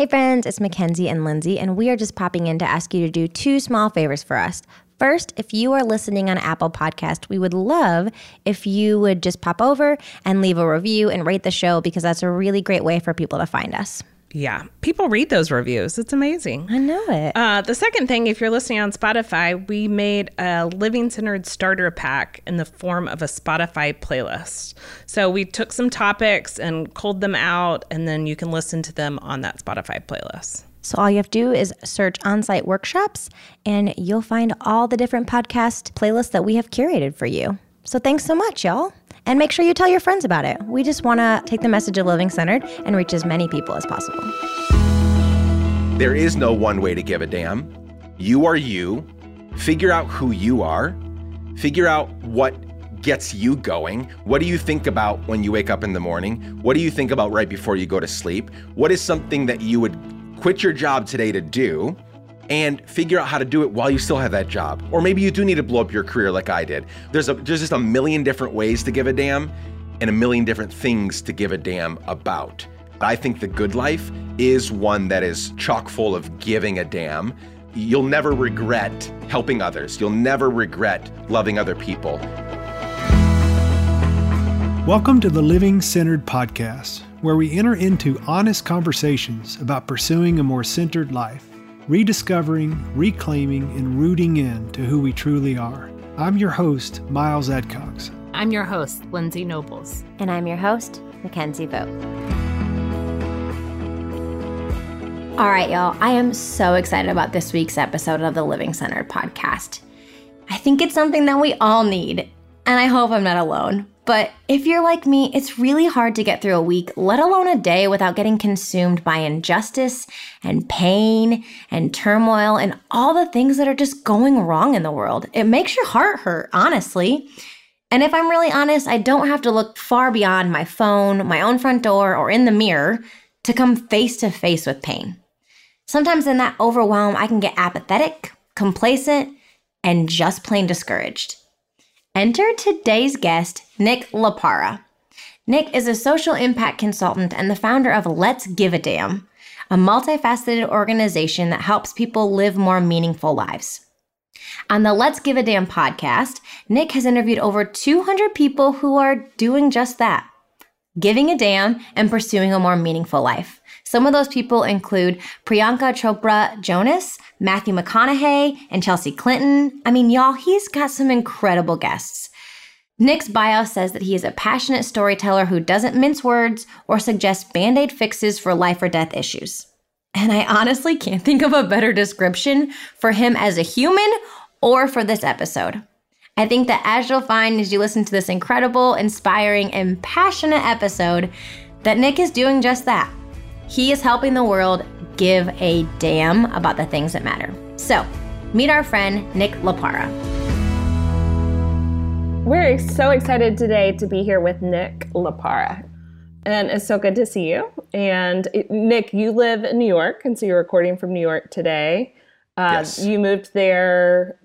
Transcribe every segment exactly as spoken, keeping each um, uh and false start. Hey friends, it's Mackenzie and Lindsay, and we are just popping in to ask you to do two small favors for us. First, if you are listening on Apple Podcast, we would love if you would just pop over and leave a review and rate the show, because that's a really great way for people to find us. Yeah, people read those reviews. It's amazing. I know it. Uh, the second thing, if you're listening on Spotify, we made a Living Centered Starter Pack in the form of a Spotify playlist. So we took some topics and culled them out, and then you can listen to them on that Spotify playlist. So all you have to do is search Onsite Workshops, and you'll find all the different podcast playlists that we have curated for you. So thanks so much, y'all. And make sure you tell your friends about it. We just want to take the message of Living Centered and reach as many people as possible. There is no one way to give a damn. You are you. Figure out who you are. Figure out what gets you going. What do you think about when you wake up in the morning? What do you think about right before you go to sleep? What is something that you would quit your job today to do? And figure out how to do it while you still have that job. Or maybe you do need to blow up your career like I did. There's a there's just a million different ways to give a damn and a million different things to give a damn about. I think the good life is one that is chock full of giving a damn. You'll never regret helping others. You'll never regret loving other people. Welcome to the Living Centered Podcast, where we enter into honest conversations about pursuing a more centered life. Rediscovering, reclaiming, and rooting in to who we truly are. I'm your host, Myles Adcox. I'm your host, Lindsay Nobles. And I'm your host, Mackenzie Vogt. All right, y'all. I am so excited about this week's episode of the Living Centered Podcast. I think it's something that we all need, and I hope I'm not alone. But if you're like me, it's really hard to get through a week, let alone a day, without getting consumed by injustice and pain and turmoil and all the things that are just going wrong in the world. It makes your heart hurt, honestly. And if I'm really honest, I don't have to look far beyond my phone, my own front door, or in the mirror to come face to face with pain. Sometimes in that overwhelm, I can get apathetic, complacent, and just plain discouraged. Enter today's guest, Nick Laparra. Nick is a social impact consultant and the founder of Let's Give A Damn, a multifaceted organization that helps people live more meaningful lives. On the Let's Give A Damn podcast, Nick has interviewed over two hundred people who are doing just that, giving a damn and pursuing a more meaningful life. Some of those people include Priyanka Chopra Jonas, Matthew McConaughey, and Chelsea Clinton. I mean, y'all, he's got some incredible guests. Nick's bio says that he is a passionate storyteller who doesn't mince words or suggest band-aid fixes for life or death issues. And I honestly can't think of a better description for him as a human or for this episode. I think that as you'll find as you listen to this incredible, inspiring, and passionate episode, that Nick is doing just that. He is helping the world give a damn about the things that matter. So, meet our friend, Nick Laparra. We're so excited today to be here with Nick Laparra. And it's so good to see you. And it, Nick, you live in New York, and so you're recording from New York today. Uh, yes. You moved there...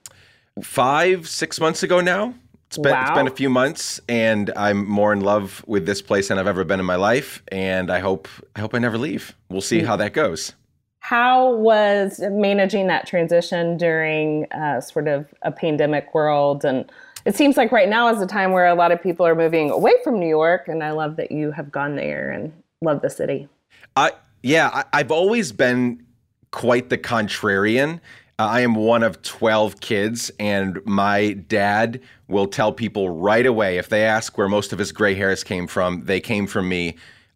Five, six months ago now. It's been, wow. It's been a few months, and I'm more in love with this place than I've ever been in my life, and I hope I hope I never leave. We'll see how that goes. How was managing that transition during uh, sort of a pandemic world? And it seems like right now is a time where a lot of people are moving away from New York, and I love that you have gone there and love the city. I yeah, I, I've always been quite the contrarian. I am one of twelve kids, and my dad will tell people right away, if they ask where most of his gray hairs came from, they came from me,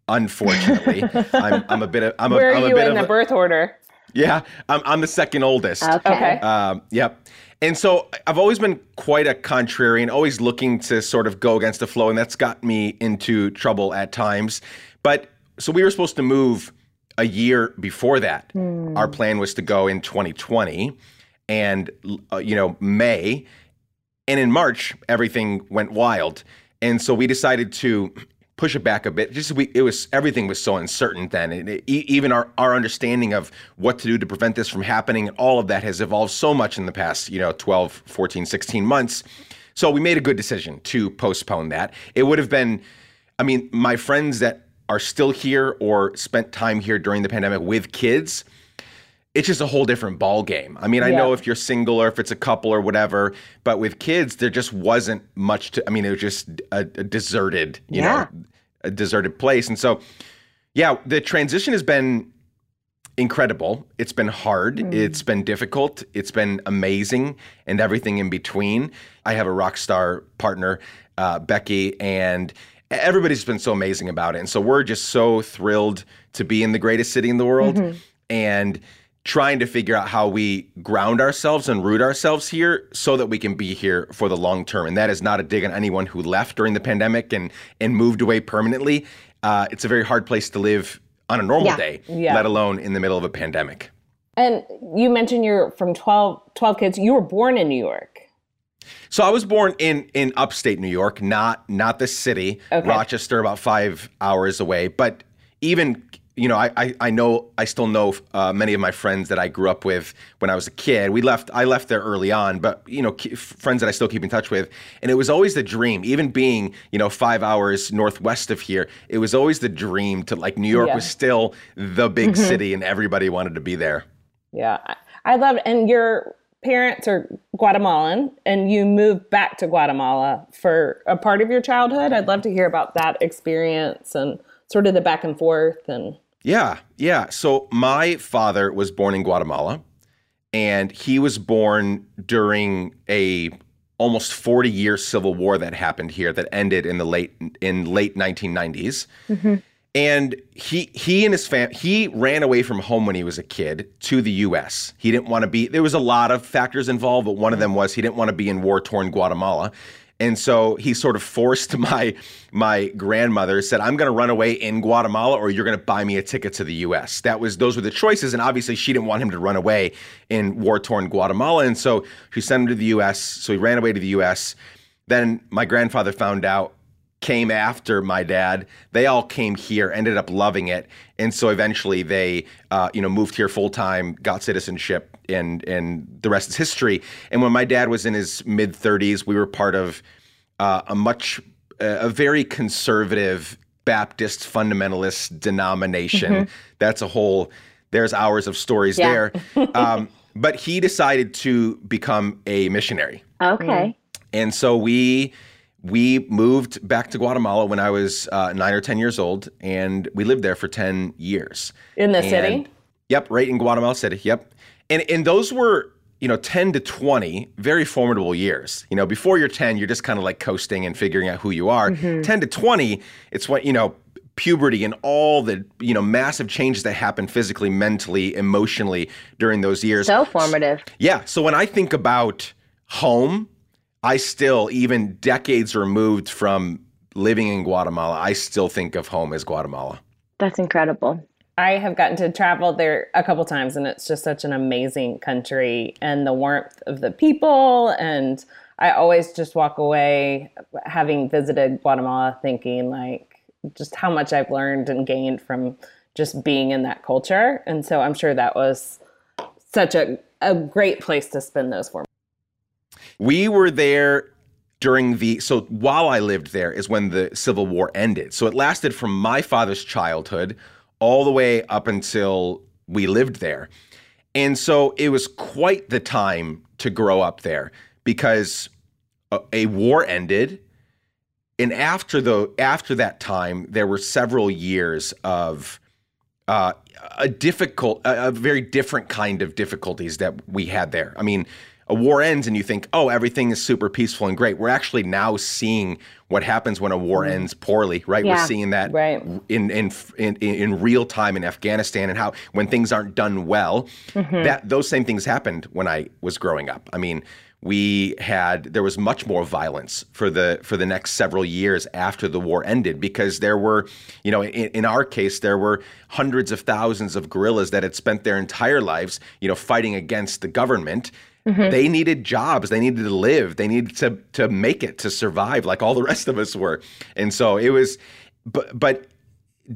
unfortunately. I'm, I'm a bit of... I'm where a, I'm are you a bit in of the a, birth order? Yeah, I'm, I'm the second oldest. Okay. Um, yep. And so I've always been quite a contrarian, always looking to sort of go against the flow, and that's got me into trouble at times. But so we were supposed to move... A year before that, mm. our plan was to go in twenty twenty and, uh, you know, May. And in March, everything went wild. And so we decided to push it back a bit. Just we, it was everything was so uncertain then. And it, even our, our understanding of what to do to prevent this from happening and all of that has evolved so much in the past, you know, twelve, fourteen, sixteen months. So we made a good decision to postpone that. It would have been, I mean, my friends that are still here or spent time here during the pandemic with kids, it's just a whole different ball game. I mean, I yeah. know if you're single or if it's a couple or whatever, but with kids, there just wasn't much to, I mean, it was just a, a deserted, you yeah. know, a deserted place. And so, yeah, the transition has been incredible. It's been hard. Mm. It's been difficult. It's been amazing and everything in between. I have a rock star partner, uh, Becky, and everybody's been so amazing about it. And so we're just so thrilled to be in the greatest city in the world. Mm-hmm. And trying to figure out how we ground ourselves and root ourselves here so that we can be here for the long term. And that is not a dig on anyone who left during the pandemic and and moved away permanently. Uh, it's a very hard place to live on a normal yeah. day, yeah. let alone in the middle of a pandemic. And you mentioned you're from twelve, twelve kids. You were born in New York. So I was born in in upstate New York, not not the city, okay. Rochester, about five hours away. But even You know, I, I I know I still know uh, many of my friends that I grew up with when I was a kid. We left I left there early on, but you know, k- friends that I still keep in touch with. And it was always the dream, even being you know five hours northwest of here. It was always the dream to like New York yeah. was still the big mm-hmm. city, and everybody wanted to be there. Yeah, I love it. And your parents are Guatemalan, and you moved back to Guatemala for a part of your childhood. I'd love to hear about that experience and sort of the back and forth and. Yeah, yeah. So my father was born in Guatemala, and he was born during a almost forty-year civil war that happened here that ended in the late in late nineteen nineties. Mm-hmm. And he he and his fam he ran away from home when he was a kid to the U S. He didn't want to be there was a lot of factors involved, but one of them was he didn't want to be in war-torn Guatemala. And so he sort of forced my my grandmother, said, I'm going to run away in Guatemala or you're going to buy me a ticket to the U S. That was those were the choices. And obviously, she didn't want him to run away in war-torn Guatemala. And so she sent him to the U S. So he ran away to the U S. Then my grandfather found out, came after my dad. They all came here, ended up loving it. And so eventually they uh, you know, moved here full-time, got citizenship. And and the rest is history. And when my dad was in his mid thirties, we were part of uh, a much uh, a very conservative Baptist fundamentalist denomination. Mm-hmm. That's a whole. There's hours of stories yeah. there. Um, but he decided to become a missionary. Okay. And so we we moved back to Guatemala when I was uh, nine or ten years old, and we lived there for ten years. In the and, city. Yep, right in Guatemala City. Yep. And and those were, you know, ten to twenty, very formidable years. You know, before you're ten, you're just kind of like coasting and figuring out who you are. Mm-hmm. ten to twenty, it's when, you know, puberty and all the, you know, massive changes that happen physically, mentally, emotionally during those years. So formative. So, yeah. So when I think about home, I still, even decades removed from living in Guatemala, I still think of home as Guatemala. That's incredible. I have gotten to travel there a couple times, and it's just such an amazing country and the warmth of the people. And I always just walk away, having visited Guatemala, thinking like just how much I've learned and gained from just being in that culture. And so I'm sure that was such a, a great place to spend those four months. We were there during the, so while I lived there is when the Civil War ended. So it lasted from my father's childhood all the way up until we lived there. And so it was quite the time to grow up there because a, a war ended. And after the after that time, there were several years of uh, a difficult, a, a very different kind of difficulties that we had there. I mean, a war ends and you think, oh, everything is super peaceful and great. We're actually now seeing what happens when a war ends poorly, right? Yeah, we're seeing that right. in, in in in real time in Afghanistan, and how when things aren't done well, mm-hmm. that those same things happened when I was growing up. I mean, we had there was much more violence for the for the next several years after the war ended, because there were, you know, in, in our case, there were hundreds of thousands of guerrillas that had spent their entire lives, you know, fighting against the government. Mm-hmm. They needed jobs. They needed to live. They needed to to make it, to survive, like all the rest of us were. And so it was, but, but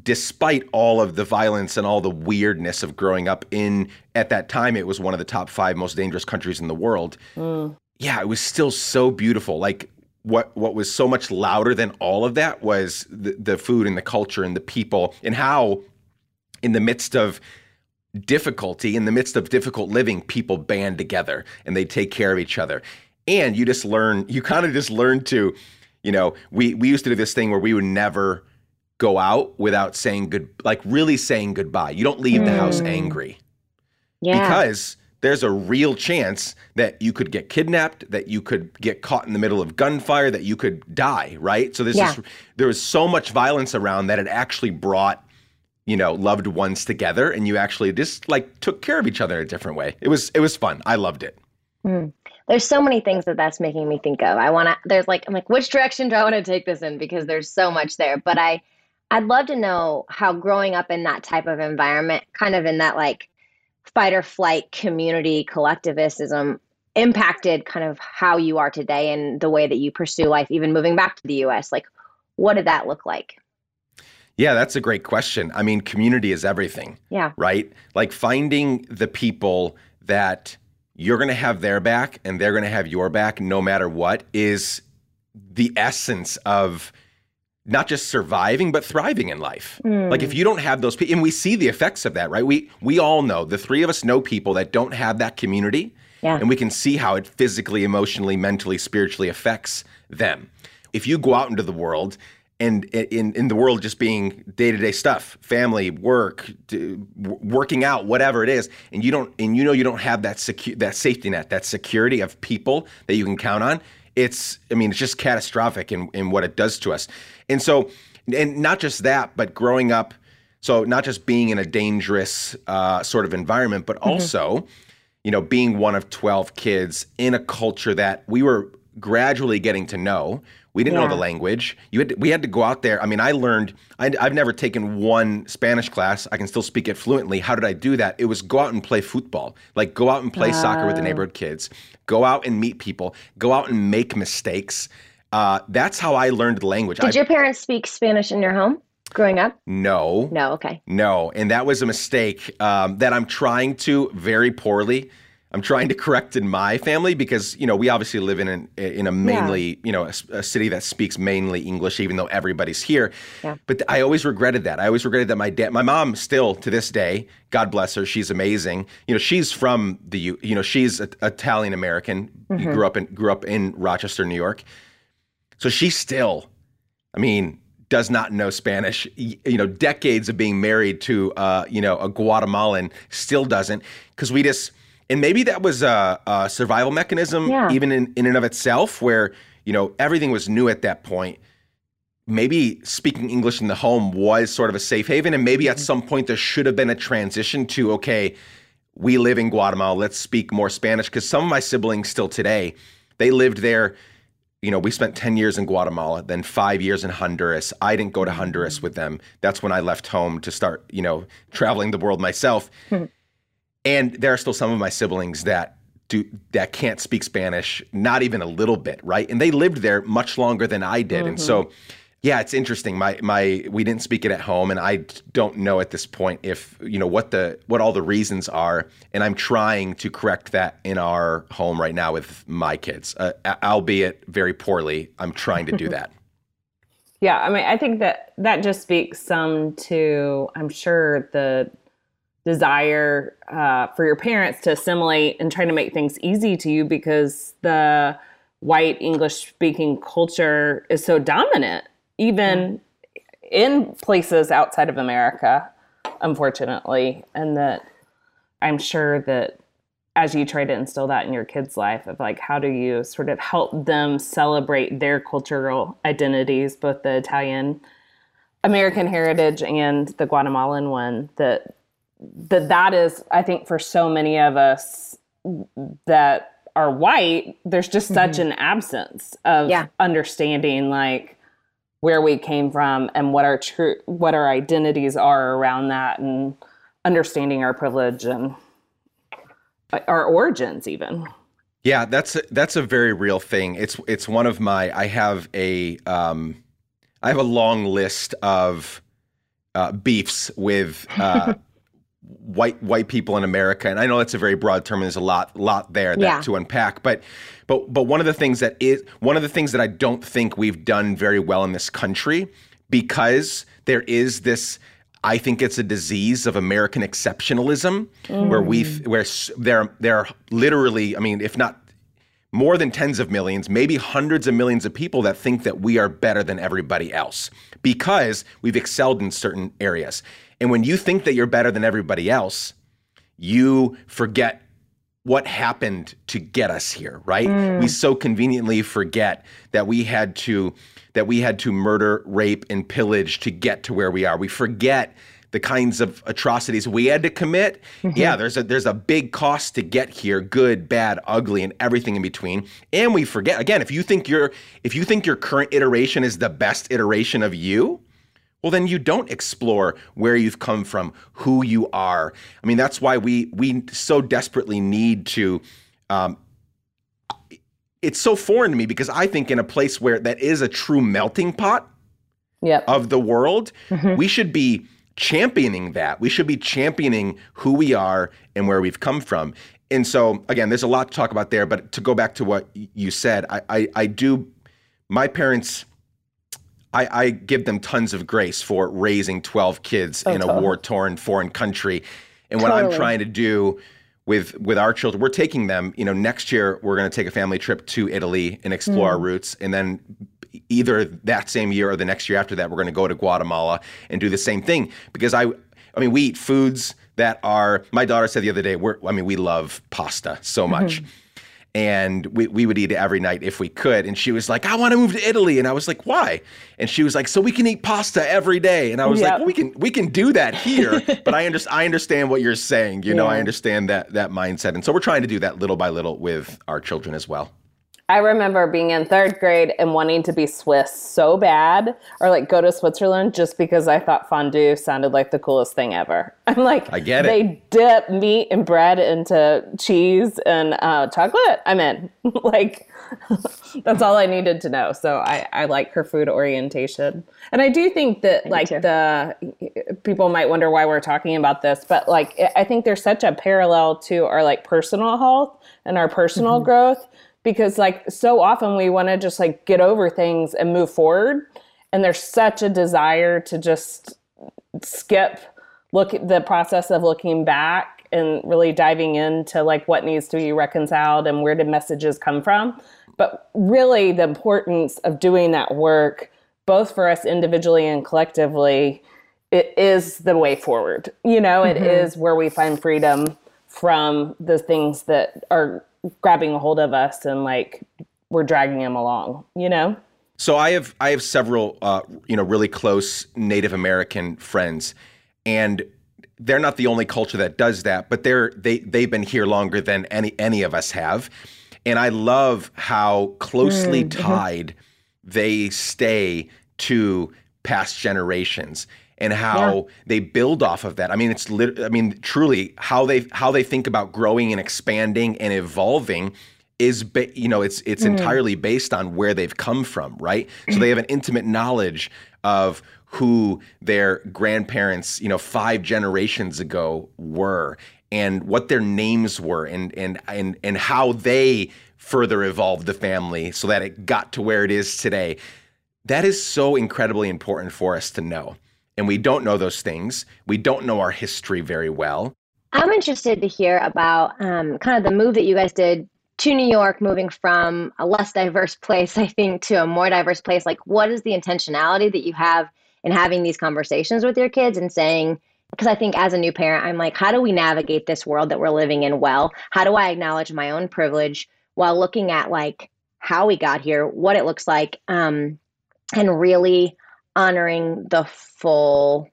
despite all of the violence and all the weirdness of growing up in, at that time, it was one of the top five most dangerous countries in the world. Mm. Yeah, it was still so beautiful. Like what what was so much louder than all of that was the, the food and the culture and the people, and how in the midst of difficulty, in the midst of difficult living, people band together and they take care of each other. And you just learn, you kind of just learn to, you know, we, we used to do this thing where we would never go out without saying good, like really saying goodbye. You don't leave mm. the house angry. Yeah. Because there's a real chance that you could get kidnapped, that you could get caught in the middle of gunfire, that you could die, right? So this yeah. is, there was so much violence around that it actually brought, you know, loved ones together, and you actually just like took care of each other in a different way. It was, it was fun. I loved it. Mm. There's so many things that that's making me think of. I want to, there's like, I'm like, which direction do I want to take this in? Because there's so much there. But I, I'd love to know how growing up in that type of environment, kind of in that like fight or flight community collectivism, impacted kind of how you are today and the way that you pursue life, even moving back to the U S. Like, what did that look like? Yeah, that's a great question. I mean, community is everything. Yeah. Right? Like finding the people that you're going to have their back and they're going to have your back no matter what is the essence of not just surviving, but thriving in life. Mm. Like if you don't have those people, and we see the effects of that, right? We we all know, the three of us know people that don't have that community, yeah. and we can see how it physically, emotionally, mentally, spiritually affects them. If you go out into the world and in, in the world just being day-to-day stuff, family, work, d- working out, whatever it is, and you don't, and you know you don't have that secu- that safety net, that security of people that you can count on, it's, I mean, it's just catastrophic in, in what it does to us. And so, and not just that, but growing up, so not just being in a dangerous uh, sort of environment, but mm-hmm. also, you know, being one of twelve kids in a culture that we were gradually getting to know. We didn't yeah. know the language. You had to, we had to go out there. I mean, I learned, I, I've never taken one Spanish class. I can still speak it fluently. How did I do that? It was go out and play football. Like go out and play uh, soccer with the neighborhood kids. Go out and meet people. Go out and make mistakes. Uh, that's how I learned the language. Did I, your parents speak Spanish in your home growing up? No. No, okay. No, and that was a mistake um, that I'm trying to very poorly I'm trying to correct in my family because, you know, we obviously live in an, in a mainly, yeah. you know, a, a city that speaks mainly English, even though everybody's here. Yeah. But th- I always regretted that. I always regretted that my dad, my mom still to this day, God bless her, she's amazing. You know, she's from the, you know, she's a, Italian American, mm-hmm. grew up in, grew up in Rochester, New York. So she still, I mean, does not know Spanish, you know, decades of being married to, uh, you know, a Guatemalan, still doesn't, because we just... And maybe that was a, a survival mechanism, yeah. even in, in and of itself, where, you know, everything was new at that point. Maybe speaking English in the home was sort of a safe haven. And maybe mm-hmm. at some point there should have been a transition to, okay, we live in Guatemala. Let's speak more Spanish. Because some of my siblings still today, they lived there. You know, we spent ten years in Guatemala, then five years in Honduras. I didn't go to Honduras mm-hmm. with them. That's when I left home to start, you know, traveling the world myself. Mm-hmm. And there are still some of my siblings that do that can't speak Spanish, not even a little bit, right? And they lived there much longer than I did. Mm-hmm. And so, yeah, it's interesting. My my we didn't speak it at home, and I don't know at this point if, you know, what the what all the reasons are. And I'm trying to correct that in our home right now with my kids, uh, albeit very poorly. I'm trying to do that. Yeah, I mean, I think that that just speaks some to, I'm sure, the desire uh, for your parents to assimilate and try to make things easy to you, because the white English-speaking culture is so dominant, even mm-hmm. in places outside of America, unfortunately. And that I'm sure that as you try to instill that in your kids' life of like, how do you sort of help them celebrate their cultural identities, both the Italian American heritage and the Guatemalan one, that that that is, I think, for so many of us that are white, there's just mm-hmm. such an absence of yeah. understanding like where we came from and what our true, what our identities are around that, and understanding our privilege and our origins even. Yeah, that's, a, that's a very real thing. It's, it's one of my, I have a, um, I have a long list of uh, beefs with, uh, white white people in America. And I know that's a very broad term, and there's a lot lot there that, yeah. to unpack. But but but one of the things that is one of the things that I don't think we've done very well in this country, because there is this, I think it's a disease of American exceptionalism, mm. where we where there there are literally, I mean, if not more than tens of millions, maybe hundreds of millions of people that think that we are better than everybody else because we've excelled in certain areas. And when you think that you're better than everybody else, you forget what happened to get us here, right? Mm. We so conveniently forget that we had to that we had to murder, rape, and pillage to get to where we are. We forget the kinds of atrocities we had to commit. Mm-hmm. Yeah, there's a there's a big cost to get here, good, bad, ugly, and everything in between. And we forget, again, if you think your if you think your current iteration is the best iteration of you, well, then you don't explore where you've come from, who you are. I mean, that's why we we so desperately need to, um, it's so foreign to me, because I think in a place where that is a true melting pot, yep. of the world, mm-hmm. we should be championing that. We should be championing who we are and where we've come from. And so, again, there's a lot to talk about there, but to go back to what you said, I, I, I do, my parents... I, I give them tons of grace for raising twelve kids oh, in totally. a war-torn foreign country. And what totally. I'm trying to do with with our children, we're taking them, you know, next year we're going to take a family trip to Italy and explore mm. our roots. And then either that same year or the next year after that, we're going to go to Guatemala and do the same thing. Because I, I mean, we eat foods that are, my daughter said the other day, we're, I mean, we love pasta so much. Mm-hmm. And we, we would eat it every night if we could. And she was like, I want to move to Italy. And I was like, why? And she was like, so we can eat pasta every day. And I was yep. like, well, we can we can do that here. But I, under, I understand what you're saying. You yeah. know, I understand that that mindset. And so we're trying to do that little by little with our children as well. I remember being in third grade and wanting to be Swiss so bad, or like go to Switzerland, just because I thought fondue sounded like the coolest thing ever. I'm like, I get it. They dip meat and bread into cheese and uh, chocolate. I'm in. Like, that's all I needed to know. So I, I like her food orientation. And I do think that, like, the people might wonder why we're talking about this, but like, I think there's such a parallel to our like personal health and our personal mm-hmm. growth. Because like so often we want to just like get over things and move forward. And there's such a desire to just skip look at the process of looking back and really diving into like what needs to be reconciled and where did messages come from. But really the importance of doing that work, both for us individually and collectively, it is the way forward. You know, it mm-hmm. is where we find freedom from the things that are grabbing a hold of us and like we're dragging them along, you know? So I have, I have several, uh, you know, really close Native American friends, and they're not the only culture that does that, but they're, they, they've been here longer than any, any of us have. And I love how closely mm-hmm. tied they stay to past generations and how yeah. they build off of that. I mean, it's lit- I mean, truly how they how they think about growing and expanding and evolving is, ba- you know, it's it's mm. entirely based on where they've come from, right? So they have an intimate knowledge of who their grandparents, you know, five generations ago were, and what their names were, and and and and how they further evolved the family so that it got to where it is today. That is so incredibly important for us to know. And we don't know those things. We don't know our history very well. I'm interested to hear about um, kind of the move that you guys did to New York, moving from a less diverse place, I think, to a more diverse place. Like, what is the intentionality that you have in having these conversations with your kids and saying, because I think as a new parent, I'm like, how do we navigate this world that we're living in well? How do I acknowledge my own privilege while looking at like how we got here, what it looks like, um, and really honoring the full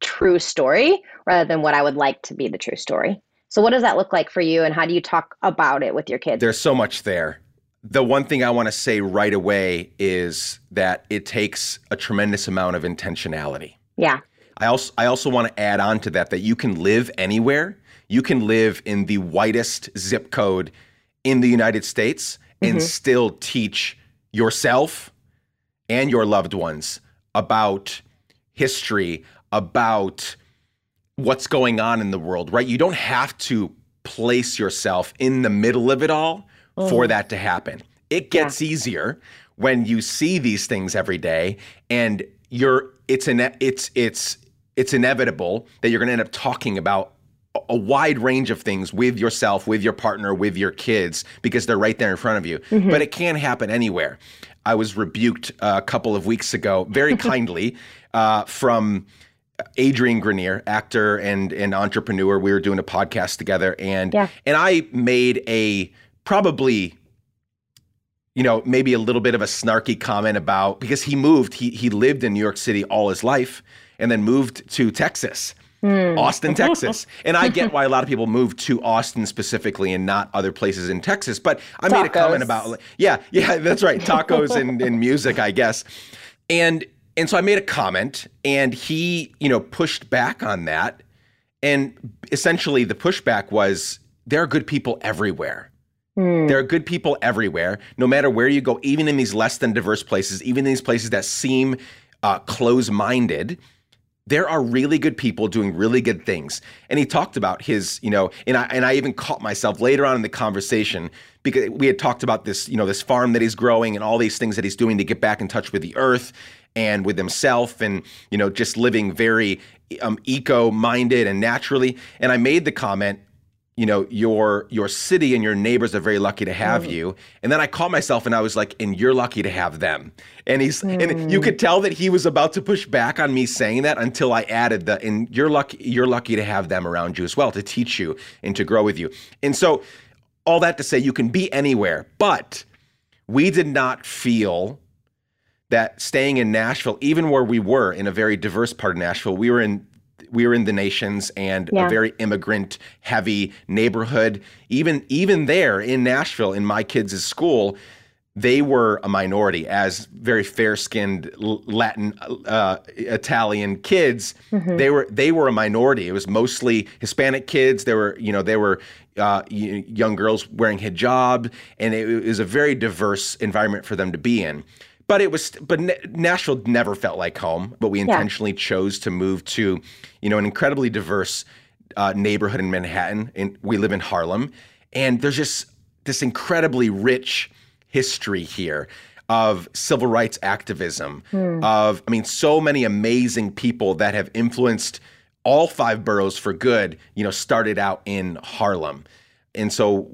true story rather than what I would like to be the true story. So what does that look like for you, and how do you talk about it with your kids? There's so much there. The one thing I want to say right away is that it takes a tremendous amount of intentionality. Yeah. I also I also want to add on to that that you can live anywhere. You can live in the whitest zip code in the United States and mm-hmm. still teach yourself and your loved ones about history, about what's going on in the world, right? You don't have to place yourself in the middle of it all mm. for that to happen. It gets yeah. easier when you see these things every day, and you're it's an it's it's it's inevitable that you're going to end up talking about a wide range of things with yourself, with your partner, with your kids, because they're right there in front of you. Mm-hmm. But it can happen anywhere. I was rebuked a couple of weeks ago, very kindly, uh, from Adrian Grenier, actor and, and entrepreneur. We were doing a podcast together, and yeah. and I made a probably, you know, maybe a little bit of a snarky comment about, because he moved, he he lived in New York City all his life and then moved to Texas. Austin, Texas. And I get why a lot of people move to Austin specifically and not other places in Texas. But I tacos. made a comment about, yeah, yeah, that's right. Tacos and, and music, I guess. And and so I made a comment, and he, you know, pushed back on that. And essentially the pushback was, there are good people everywhere. Mm. There are good people everywhere, no matter where you go, even in these less than diverse places, even in these places that seem uh, close-minded. There are really good people doing really good things. And he talked about his, you know, and I and I even caught myself later on in the conversation, because we had talked about this, you know, this farm that he's growing and all these things that he's doing to get back in touch with the earth and with himself, and, you know, just living very um, eco-minded and naturally. And I made the comment, you know, your your city and your neighbors are very lucky to have mm. you. And then I caught myself and I was like, and you're lucky to have them. And he's mm. and you could tell that he was about to push back on me saying that, until I added the, and you're lucky you're lucky to have them around you as well, to teach you and to grow with you. And so all that to say, you can be anywhere, but we did not feel that staying in Nashville, even where we were in a very diverse part of Nashville, we were in We were in the nations and yeah. a very immigrant-heavy neighborhood. Even even there in Nashville, in my kids' school, they were a minority as very fair-skinned Latin, uh, Italian kids. Mm-hmm. They were they were a minority. It was mostly Hispanic kids. There were you know there were uh, young girls wearing hijab, and it, it was a very diverse environment for them to be in. But it was, but Nashville never felt like home. But we intentionally yeah. chose to move to, you know, an incredibly diverse uh, neighborhood in Manhattan. And we live in Harlem, and there's just this incredibly rich history here of civil rights activism. Mm. Of, I mean, so many amazing people that have influenced all five boroughs for good. You know, started out in Harlem, and so.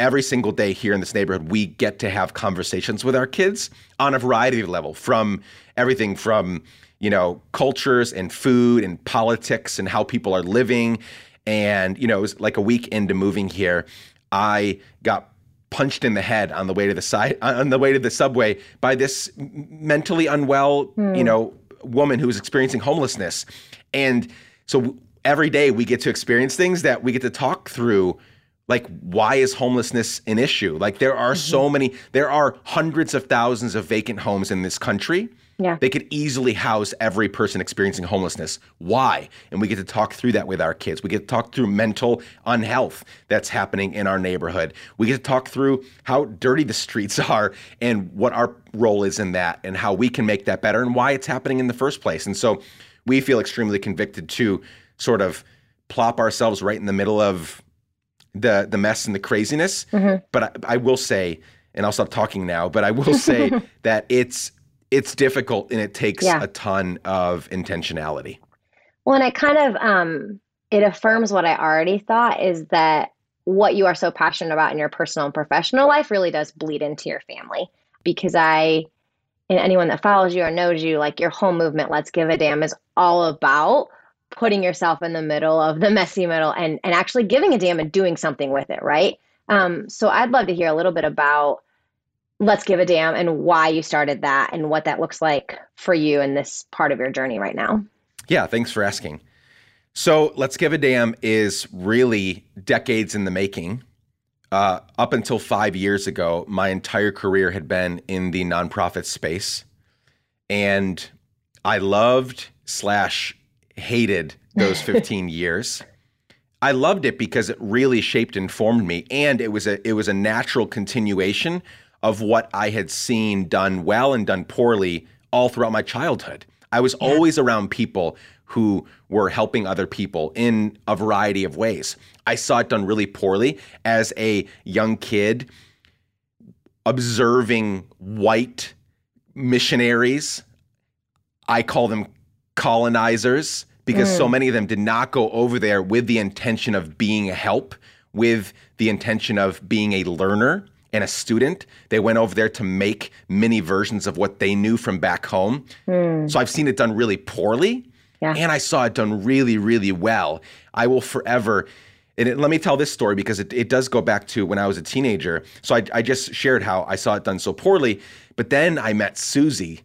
Every single day here in this neighborhood, we get to have conversations with our kids on a variety of levels, from everything from, you know, cultures and food and politics and how people are living. And, you know, it was like a week into moving here, I got punched in the head on the way to the side, on the way to the subway by this mentally unwell, mm. you know, woman who was experiencing homelessness. And so every day we get to experience things that we get to talk through. Like, why is homelessness an issue? Like, there are mm-hmm. so many, there are hundreds of thousands of vacant homes in this country. Yeah. They could easily house every person experiencing homelessness. Why? And we get to talk through that with our kids. We get to talk through mental unhealth that's happening in our neighborhood. We get to talk through how dirty the streets are and what our role is in that and how we can make that better and why it's happening in the first place. And so we feel extremely convicted to sort of plop ourselves right in the middle of the the mess and the craziness. Mm-hmm. But I, I will say, and I'll stop talking now, but I will say that it's it's difficult, and it takes yeah. a ton of intentionality. Well, and it kind of, um, it affirms what I already thought, is that what you are so passionate about in your personal and professional life really does bleed into your family. Because I, and anyone that follows you or knows you, like, your whole movement, Let's Give a Damn, is all about putting yourself in the middle of the messy middle and, and actually giving a damn and doing something with it, right? Um, so I'd love to hear a little bit about Let's Give a Damn and why you started that and what that looks like for you in this part of your journey right now. Yeah, thanks for asking. So Let's Give a Damn is really decades in the making. Uh, up until five years ago, my entire career had been in the nonprofit space. And I loved slash hated those fifteen years. I loved it because it really shaped and formed me, and it was a it was a natural continuation of what I had seen done well and done poorly all throughout my childhood. I was yeah. always around people who were helping other people in a variety of ways. I saw it done really poorly as a young kid, observing white missionaries. I call them colonizers because mm. so many of them did not go over there with the intention of being a help, with the intention of being a learner and a student. They went over there to make mini versions of what they knew from back home. Mm. So I've seen it done really poorly. Yeah. And I saw it done really, really well. I will forever, and it, let me tell this story because it, it does go back to when I was a teenager. So I, I just shared how I saw it done so poorly, but then I met Susie,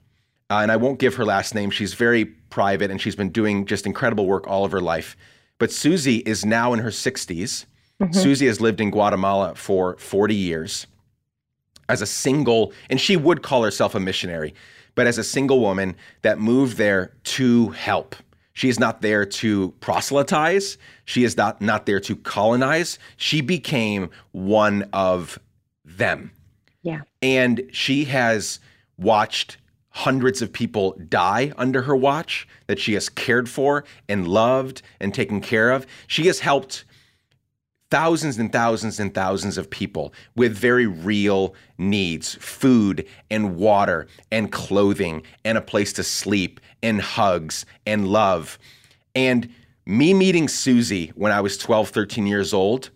uh, and I won't give her last name. She's very private and she's been doing just incredible work all of her life. But Susie is now in her sixties. Mm-hmm. Susie has lived in Guatemala for forty years as a single, and she would call herself a missionary, but as a single woman that moved there to help. She is not there to proselytize. She is not, not there to colonize. She became one of them. Yeah. And she has watched hundreds of people die under her watch that she has cared for and loved and taken care of. She has helped thousands and thousands and thousands of people with very real needs, food and water and clothing and a place to sleep and hugs and love. And me meeting Susie when I was twelve, thirteen years old,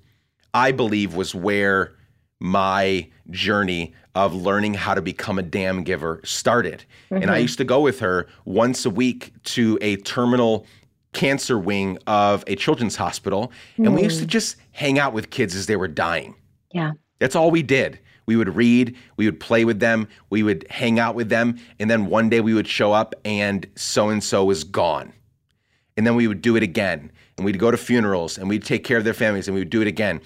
I believe was where my journey of learning how to become a damn giver started. Mm-hmm. And I used to go with her once a week to a terminal cancer wing of a children's hospital. And mm. we used to just hang out with kids as they were dying. Yeah. That's all we did. We would read, we would play with them, we would hang out with them. And then one day we would show up and so-and-so was gone. And then we would do it again. And we'd go to funerals and we'd take care of their families and we would do it again.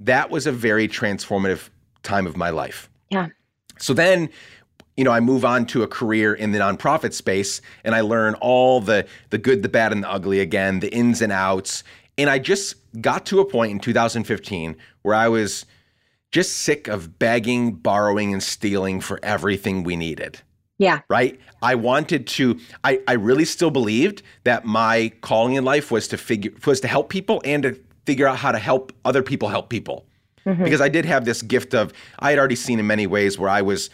That was a very transformative time of my life. Yeah. So then, you know, I move on to a career in the nonprofit space and I learn all the the good, the bad, and the ugly again, the ins and outs. And I just got to a point in two thousand fifteen where I was just sick of begging, borrowing, and stealing for everything we needed. Yeah. Right? I wanted to, I, I really still believed that my calling in life was to figure, was to help people and to figure out how to help other people help people. Mm-hmm. Because I did have this gift of, I had already seen in many ways where I was,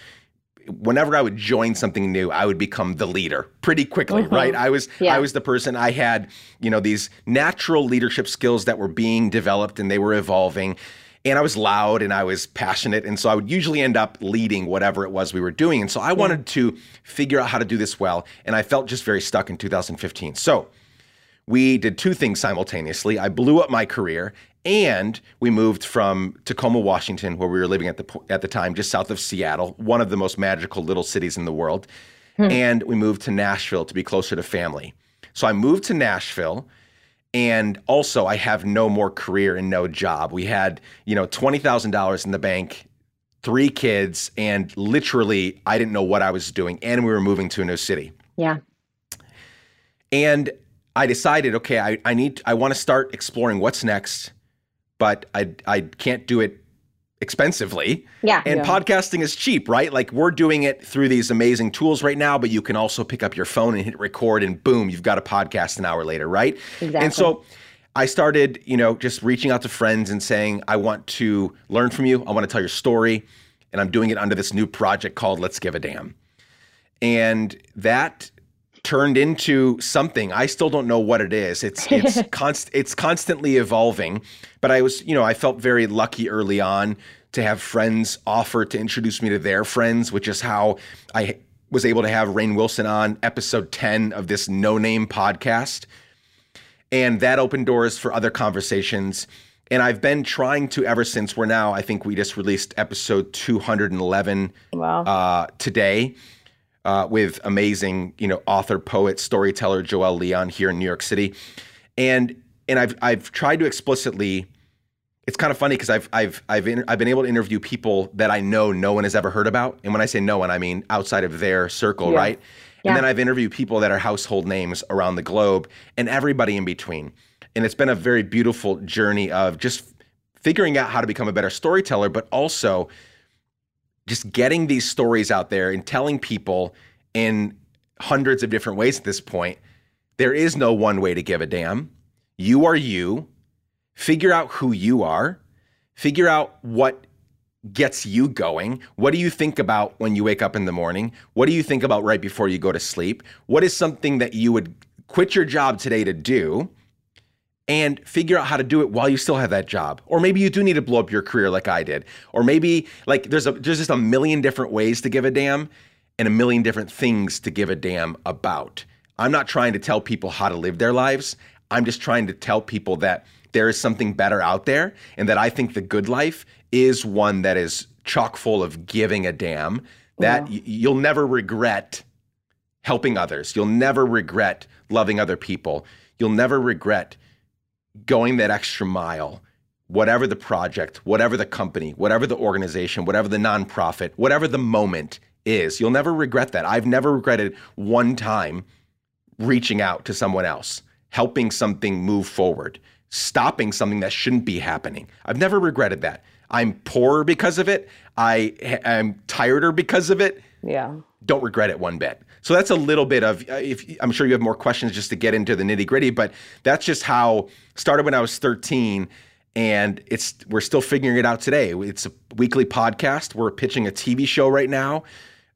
whenever I would join something new, I would become the leader pretty quickly, mm-hmm. right? I was yeah. I was the person. I had, you know, these natural leadership skills that were being developed and they were evolving. And I was loud and I was passionate. And so I would usually end up leading whatever it was we were doing. And so I yeah. wanted to figure out how to do this well. And I felt just very stuck in two thousand fifteen. So we did two things simultaneously. I blew up my career and we moved from Tacoma, Washington, where we were living at the at the time, just south of Seattle, one of the most magical little cities in the world. Hmm. And we moved to Nashville to be closer to family. So I moved to Nashville, and also I have no more career and no job. We had, you know, twenty thousand dollars in the bank, three kids, and literally I didn't know what I was doing, and we were moving to a new city. Yeah. And I decided, okay, I, I need, I want to start exploring what's next, but I I can't do it expensively. Yeah. And yeah. podcasting is cheap, right? Like we're doing it through these amazing tools right now, but you can also pick up your phone and hit record and boom, you've got a podcast an hour later, right? Exactly. And so I started, you know, just reaching out to friends and saying, I want to learn from you. I want to tell your story. And I'm doing it under this new project called Let's Give a Damn. And that turned into something. I still don't know what it is. It's it's const it's constantly evolving. But I was, you know, I felt very lucky early on to have friends offer to introduce me to their friends, which is how I was able to have Rainn Wilson on episode ten of this No Name podcast. And that opened doors for other conversations. And I've been trying to ever since. We're now, I think we just released episode two hundred eleven wow. uh, today. Uh, with amazing, you know, author, poet, storyteller Joelle Leon here in New York City, and and I've I've tried to explicitly. It's kind of funny because I've I've I've in, I've been able to interview people that I know no one has ever heard about, and when I say no one, I mean outside of their circle, yeah. right? Yeah. And then I've interviewed people that are household names around the globe, and everybody in between. And it's been a very beautiful journey of just figuring out how to become a better storyteller, but also just getting these stories out there and telling people in hundreds of different ways at this point. There is no one way to give a damn. You are you. Figure out who you are. Figure out what gets you going. What do you think about when you wake up in the morning? What do you think about right before you go to sleep? What is something that you would quit your job today to do, and figure out how to do it while you still have that job? Or maybe you do need to blow up your career like I did. Or maybe like there's a there's just a million different ways to give a damn and a million different things to give a damn about. I'm not trying to tell people how to live their lives. I'm just trying to tell people that there is something better out there, and that I think the good life is one that is chock full of giving a damn, that yeah. y- you'll never regret helping others. You'll never regret loving other people. You'll never regret going that extra mile, whatever the project, whatever the company, whatever the organization, whatever the nonprofit, whatever the moment is. You'll never regret that. I've never regretted one time reaching out to someone else, helping something move forward, stopping something that shouldn't be happening. I've never regretted that. I'm poorer because of it. I am tireder because of it. Yeah. Don't regret it one bit. So that's a little bit of, if I'm sure you have more questions just to get into the nitty gritty, but that's just how started when I was thirteen, and it's, we're still figuring it out today. It's a weekly podcast. We're pitching a T V show right now.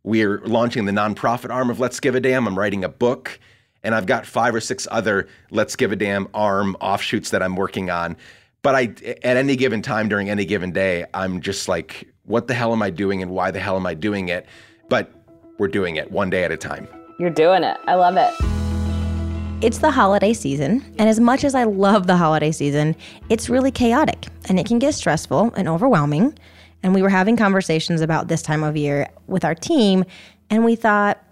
We're launching the nonprofit arm of Let's Give a Damn. I'm writing a book, and I've got five or six other Let's Give a Damn arm offshoots that I'm working on. But I, at any given time during any given day, I'm just like, what the hell am I doing and why the hell am I doing it? But we're doing it one day at a time. You're doing it. I love it. It's the holiday season, and as much as I love the holiday season, it's really chaotic, and it can get stressful and overwhelming. And we were having conversations about this time of year with our team, and we thought,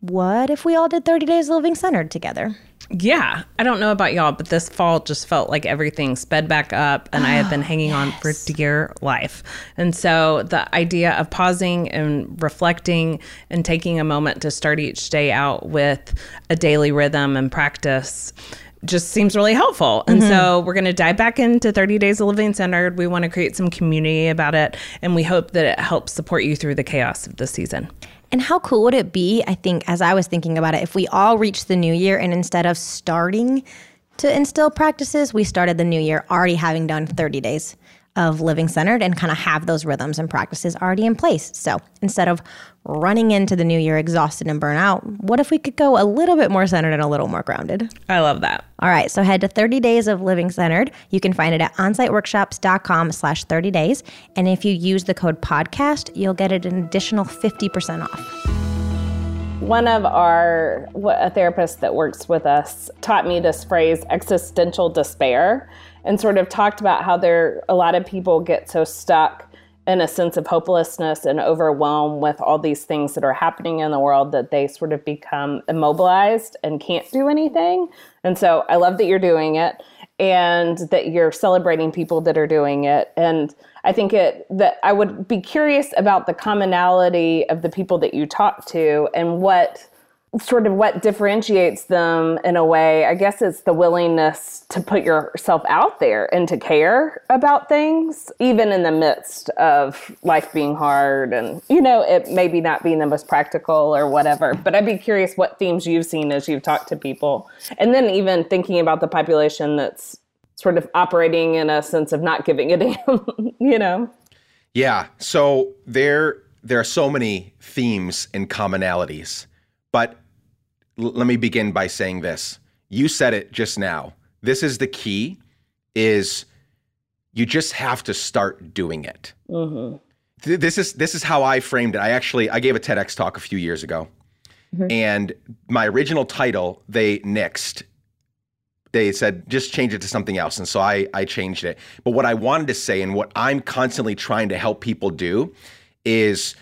what if we all did thirty days of Living Centered together? Yeah. I don't know about y'all, but this fall just felt like everything sped back up, and oh, I have been hanging yes. on for dear life. And so the idea of pausing and reflecting and taking a moment to start each day out with a daily rhythm and practice just seems really helpful. And mm-hmm. so we're going to dive back into thirty days of Living Centered. We want to create some community about it, and we hope that it helps support you through the chaos of the season. And how cool would it be, I think, as I was thinking about it, if we all reached the new year and instead of starting to instill practices, we started the new year already having done thirty days of Living Centered and kind of have those rhythms and practices already in place. So instead of running into the new year exhausted and burnt out, what if we could go a little bit more centered and a little more grounded? I love that. All right, so head to thirty days of Living Centered. You can find it at onsiteworkshops.com slash 30 days. And if you use the code podcast, you'll get an additional fifty percent off. One of our, a therapist that works with us taught me this phrase, existential despair, and sort of talked about how there, a lot of people get so stuck in a sense of hopelessness and overwhelmed with all these things that are happening in the world that they sort of become immobilized and can't do anything. And so I love that you're doing it, and that you're celebrating people that are doing it. And I think it that I would be curious about the commonality of the people that you talk to and what sort of what differentiates them in a way. I guess it's the willingness to put yourself out there and to care about things, even in the midst of life being hard and, you know, it maybe not being the most practical or whatever. But I'd be curious what themes you've seen as you've talked to people. And then even thinking about the population that's sort of operating in a sense of not giving a damn, you know? Yeah. So there, there are so many themes and commonalities. But l- let me begin by saying this. You said it just now. This is the key, is you just have to start doing it. Mm-hmm. Th- this is this is how I framed it. I actually, I gave a TEDx talk a few years ago. Mm-hmm. And my original title, they nixed. They said, just change it to something else. And so I, I changed it. But what I wanted to say and what I'm constantly trying to help people do is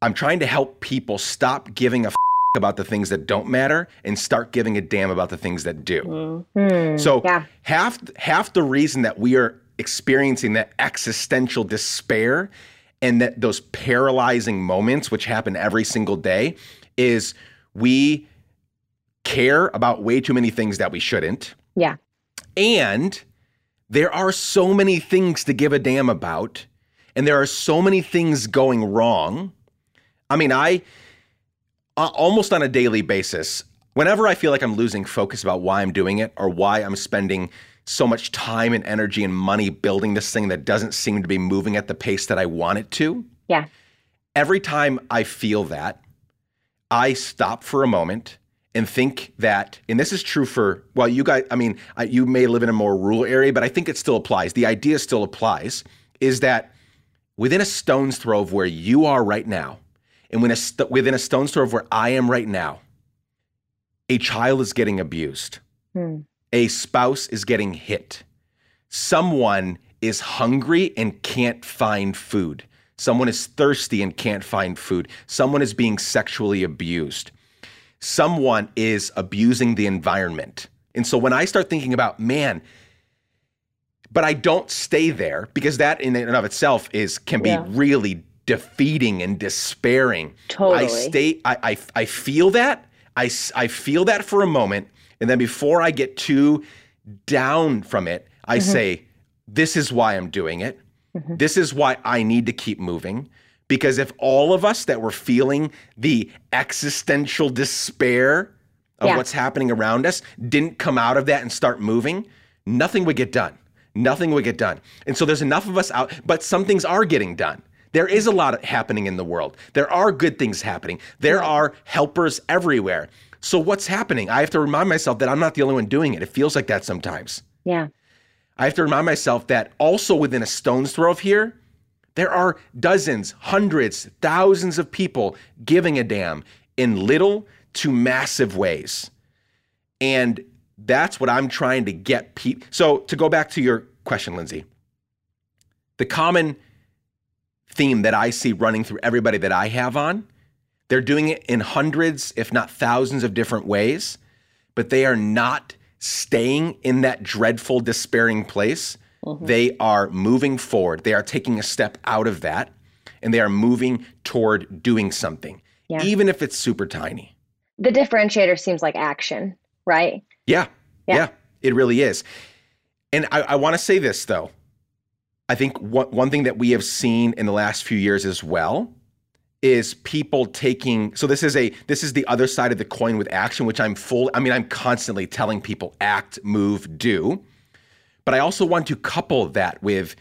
I'm trying to help people stop giving a f- about the things that don't matter and start giving a damn about the things that do. Mm-hmm. So yeah. half half the reason that we are experiencing that existential despair and that those paralyzing moments, which happen every single day, is we care about way too many things that we shouldn't. Yeah. And there are so many things to give a damn about, and there are so many things going wrong. I mean, I uh, almost on a daily basis. Whenever I feel like I'm losing focus about why I'm doing it or why I'm spending so much time and energy and money building this thing that doesn't seem to be moving at the pace that I want it to. Yeah. Every time I feel that, I stop for a moment and think that, and this is true for, well, you guys, I mean, I, you may live in a more rural area, but I think it still applies. The idea still applies, is that within a stone's throw of where you are right now, and when a st- within a stone's throw of where I am right now, a child is getting abused. Hmm. A spouse is getting hit. Someone is hungry and can't find food. Someone is thirsty and can't find food. Someone is being sexually abused. Someone is abusing the environment. And so when I start thinking about, man, but I don't stay there, because that in and of itself is can be yeah. really defeating and despairing. Totally. I stay, I, I, I feel that. I, I feel that for a moment. And then before I get too down from it, I mm-hmm. say, this is why I'm doing it. Mm-hmm. This is why I need to keep moving. Because if all of us that were feeling the existential despair of yeah. what's happening around us didn't come out of that and start moving, nothing would get done. Nothing would get done. And so there's enough of us out, but some things are getting done. There is a lot happening in the world. There are good things happening. There are helpers everywhere. So what's happening? I have to remind myself that I'm not the only one doing it. It feels like that sometimes. Yeah. I have to remind myself that also within a stone's throw of here, there are dozens, hundreds, thousands of people giving a damn in little to massive ways. And that's what I'm trying to get people. So to go back to your question, Lindsay, the common theme that I see running through everybody that I have on, they're doing it in hundreds, if not thousands of different ways, but they are not staying in that dreadful, despairing place. Mm-hmm. They are moving forward. They are taking a step out of that, and they are moving toward doing something, yeah. even if it's super tiny. The differentiator seems like action, right? Yeah, yeah, yeah it really is. And I, I want to say this, though. I think one, one thing that we have seen in the last few years as well is people taking, so this is a this is the other side of the coin with action, which I'm full, I mean, I'm constantly telling people act, move, do. But I also want to couple that with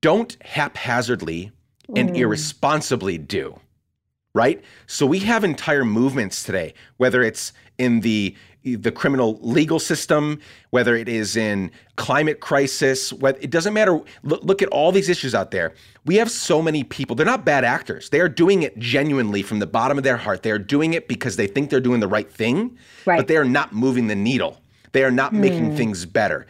don't haphazardly and mm. irresponsibly do, right? So we have entire movements today, whether it's in the the criminal legal system, whether it is in climate crisis, whether, it doesn't matter. Look, look at all these issues out there. We have so many people. They're not bad actors. They are doing it genuinely from the bottom of their heart. They are doing it because they think they're doing the right thing, right. but they are not moving the needle. They are not making mm. things better.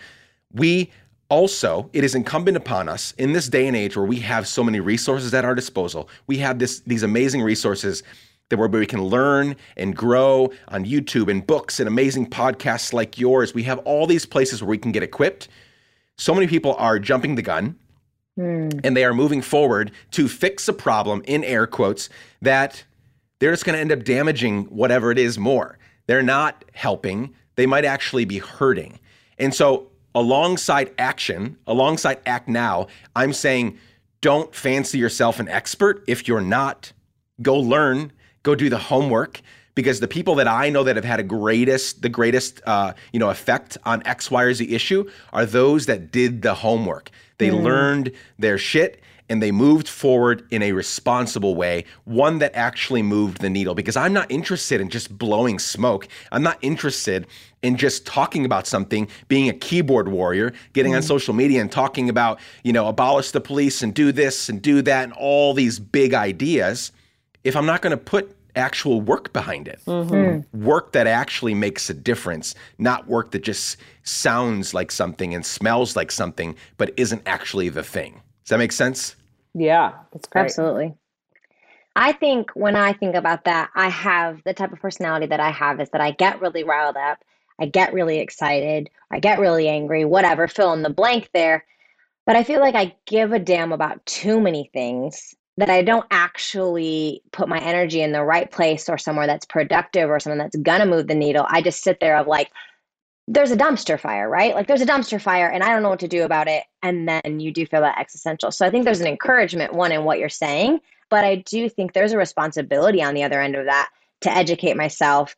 We also, it is incumbent upon us in this day and age where we have so many resources at our disposal. We have this these amazing resources that where we can learn and grow on YouTube and books and amazing podcasts like yours. We have all these places where we can get equipped. So many people are jumping the gun mm. and they are moving forward to fix a problem in air quotes that they're just going to end up damaging whatever it is more. They're not helping. They might actually be hurting. And so alongside action, alongside act now, I'm saying don't fancy yourself an expert. If you're not, go learn, go do the homework, because the people that I know that have had a greatest, the greatest uh, you know, effect on X, Y, or Z issue are those that did the homework. They mm. learned their shit and they moved forward in a responsible way, one that actually moved the needle. Because I'm not interested in just blowing smoke. I'm not interested in just talking about something, being a keyboard warrior, getting mm. on social media and talking about, you know, abolish the police and do this and do that and all these big ideas, if I'm not going to put actual work behind it. Mm-hmm. Work that actually makes a difference, not work that just sounds like something and smells like something, but isn't actually the thing. Does that make sense? Yeah, that's great. Absolutely. I think when I think about that, I have the type of personality that I have is that I get really riled up. I get really excited. I get really angry, whatever, fill in the blank there. But I feel like I give a damn about too many things that I don't actually put my energy in the right place or somewhere that's productive or something that's going to move the needle. I just sit there of like, there's a dumpster fire, right? Like there's a dumpster fire and I don't know what to do about it. And then you do feel that existential. So I think there's an encouragement one in what you're saying, But I do think there's a responsibility on the other end of that to educate myself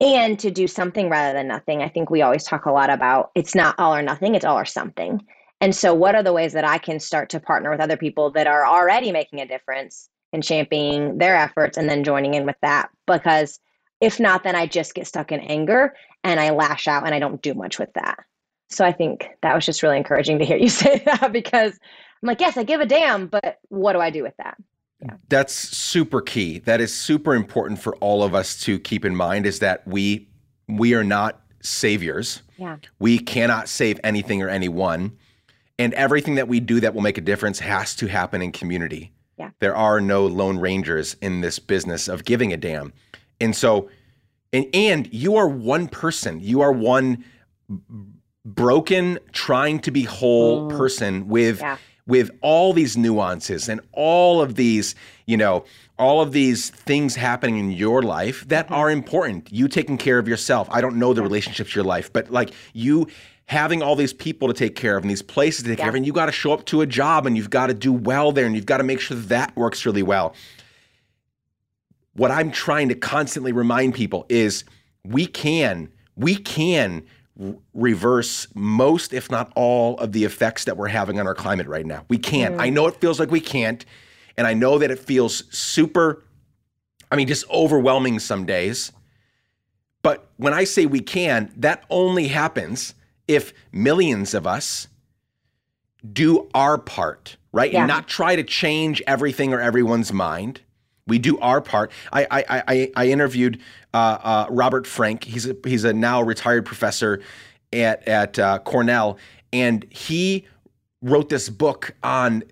and to do something rather than nothing. I think we always talk a lot about it's not all or nothing, it's all or something. And so what are the ways that I can start to partner with other people that are already making a difference and championing their efforts and then joining in with that? Because if not, then I just get stuck in anger and I lash out and I don't do much with that. So I think that was just really encouraging to hear you say that, because I'm like, yes, I give a damn, but what do I do with that? Yeah. That's super key. That is super important for all of us to keep in mind, is that we we are not saviors. Yeah. We cannot save anything or anyone. And everything that we do that will make a difference has to happen in community. Yeah. There are no lone rangers in this business of giving a damn. And so, and, and you are one person. You are one broken, trying to be whole mm. person with yeah. with all these nuances and all of these, you know, all of these things happening in your life that mm-hmm. are important. You taking care of yourself. I don't know the yeah. relationships in your life, but like you having all these people to take care of and these places to take yeah. care of, and you got to show up to a job and you've got to do well there and you've got to make sure that works really well. What I'm trying to constantly remind people is we can, we can reverse most, if not all, of the effects that we're having on our climate right now. We can. Mm. I know it feels like we can't. And I know that it feels super, I mean, just overwhelming some days. But when I say we can, that only happens if millions of us do our part, right? Yeah. And not try to change everything or everyone's mind. We do our part. I I I, I interviewed uh, uh, Robert Frank. He's a, he's a now retired professor at at uh, Cornell, and he wrote this book on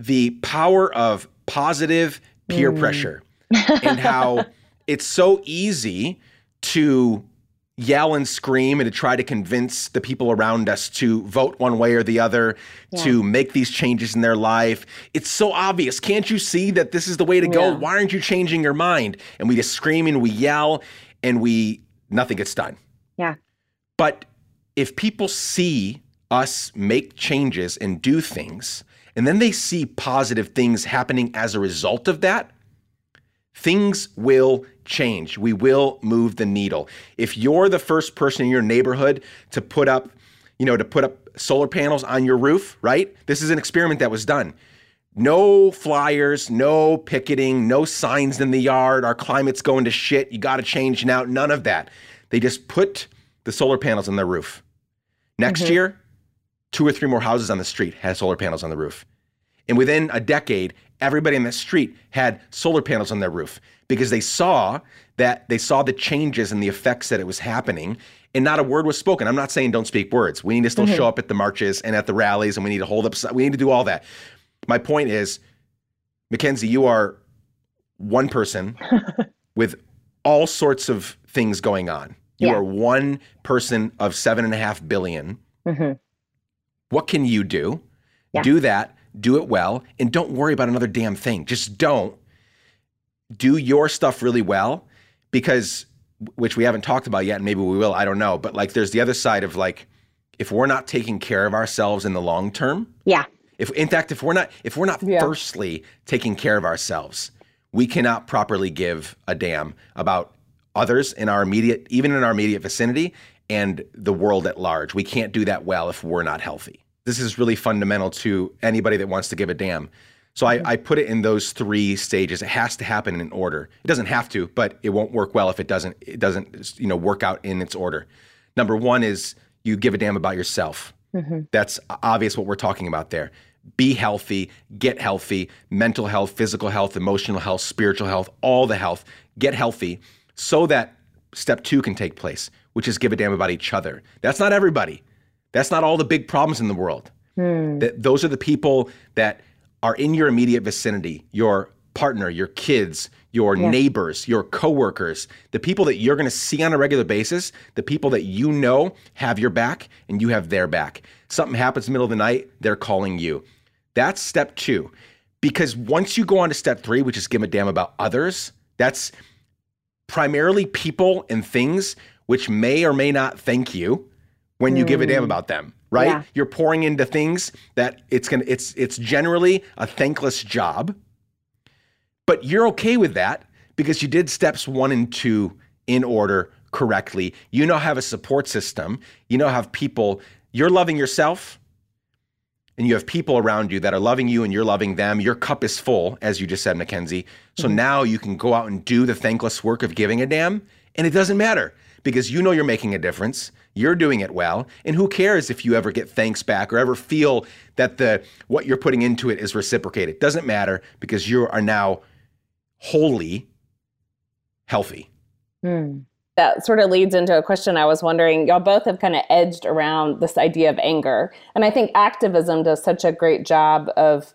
the power of positive peer mm. pressure and how it's so easy to yell and scream and to try to convince the people around us to vote one way or the other, yeah. to make these changes in their life. It's so obvious. Can't you see that this is the way to go? Yeah. Why aren't you changing your mind? And we just scream and we yell and we, nothing gets done. Yeah. But if people see us make changes and do things, and then they see positive things happening as a result of that, things will change. We will move the needle. If you're the first person in your neighborhood to put up, you know, to put up solar panels on your roof, right? This is an experiment that was done. No flyers, no picketing, no signs in the yard. Our climate's going to shit. You got to change now. None of that. They just put the solar panels on their roof. Next mm-hmm. year, two or three more houses on the street had solar panels on the roof. And within a decade, everybody in the street had solar panels on their roof, because they saw that they saw the changes and the effects that it was happening, and not a word was spoken. I'm not saying don't speak words. We need to still mm-hmm. show up at the marches and at the rallies, and we need to hold up. We need to do all that. My point is, Mackenzie, you are one person with all sorts of things going on. You yeah. are one person of seven and a half billion. Mm-hmm. What can you do? Yeah. Do that. Do it well, and don't worry about another damn thing. Just don't. Do your stuff really well, because, which we haven't talked about yet, and maybe we will, I don't know. But like, there's the other side of like, if we're not taking care of ourselves in the long term. Yeah. If in fact, if we're not, if we're not yeah. firstly taking care of ourselves, we cannot properly give a damn about others in our immediate, even in our immediate vicinity and the world at large. We can't do that well if we're not healthy. This is really fundamental to anybody that wants to give a damn. So I, I put it in those three stages. It has to happen in order. It doesn't have to, but it won't work well if it doesn't, it doesn't, you know, work out in its order. Number one is you give a damn about yourself. Mm-hmm. That's obvious what we're talking about there. Be healthy, get healthy, mental health, physical health, emotional health, spiritual health, all the health. Get healthy so that step two can take place, which is give a damn about each other. That's not everybody. That's not all the big problems in the world. Hmm. That those are the people that are in your immediate vicinity, your partner, your kids, your yeah. neighbors, your coworkers, the people that you're going to see on a regular basis, the people that you know have your back and you have their back. Something happens in the middle of the night, they're calling you. That's step two. Because once you go on to step three, which is give a damn about others, that's primarily people and things which may or may not thank you when you mm. give a damn about them, right? Yeah. You're pouring into things that it's gonna, it's, it's generally a thankless job. But you're okay with that because you did steps one and two in order correctly. You now have a support system. You now have people. You're loving yourself and you have people around you that are loving you and you're loving them. Your cup is full, as you just said, Mackenzie. So mm-hmm. now you can go out and do the thankless work of giving a damn, and it doesn't matter because you know you're making a difference. You're doing it well, and who cares if you ever get thanks back or ever feel that the what you're putting into it is reciprocated. It doesn't matter because you are now wholly healthy. Mm. That sort of leads into a question I was wondering. Y'all both have kind of edged around this idea of anger, and I think activism does such a great job of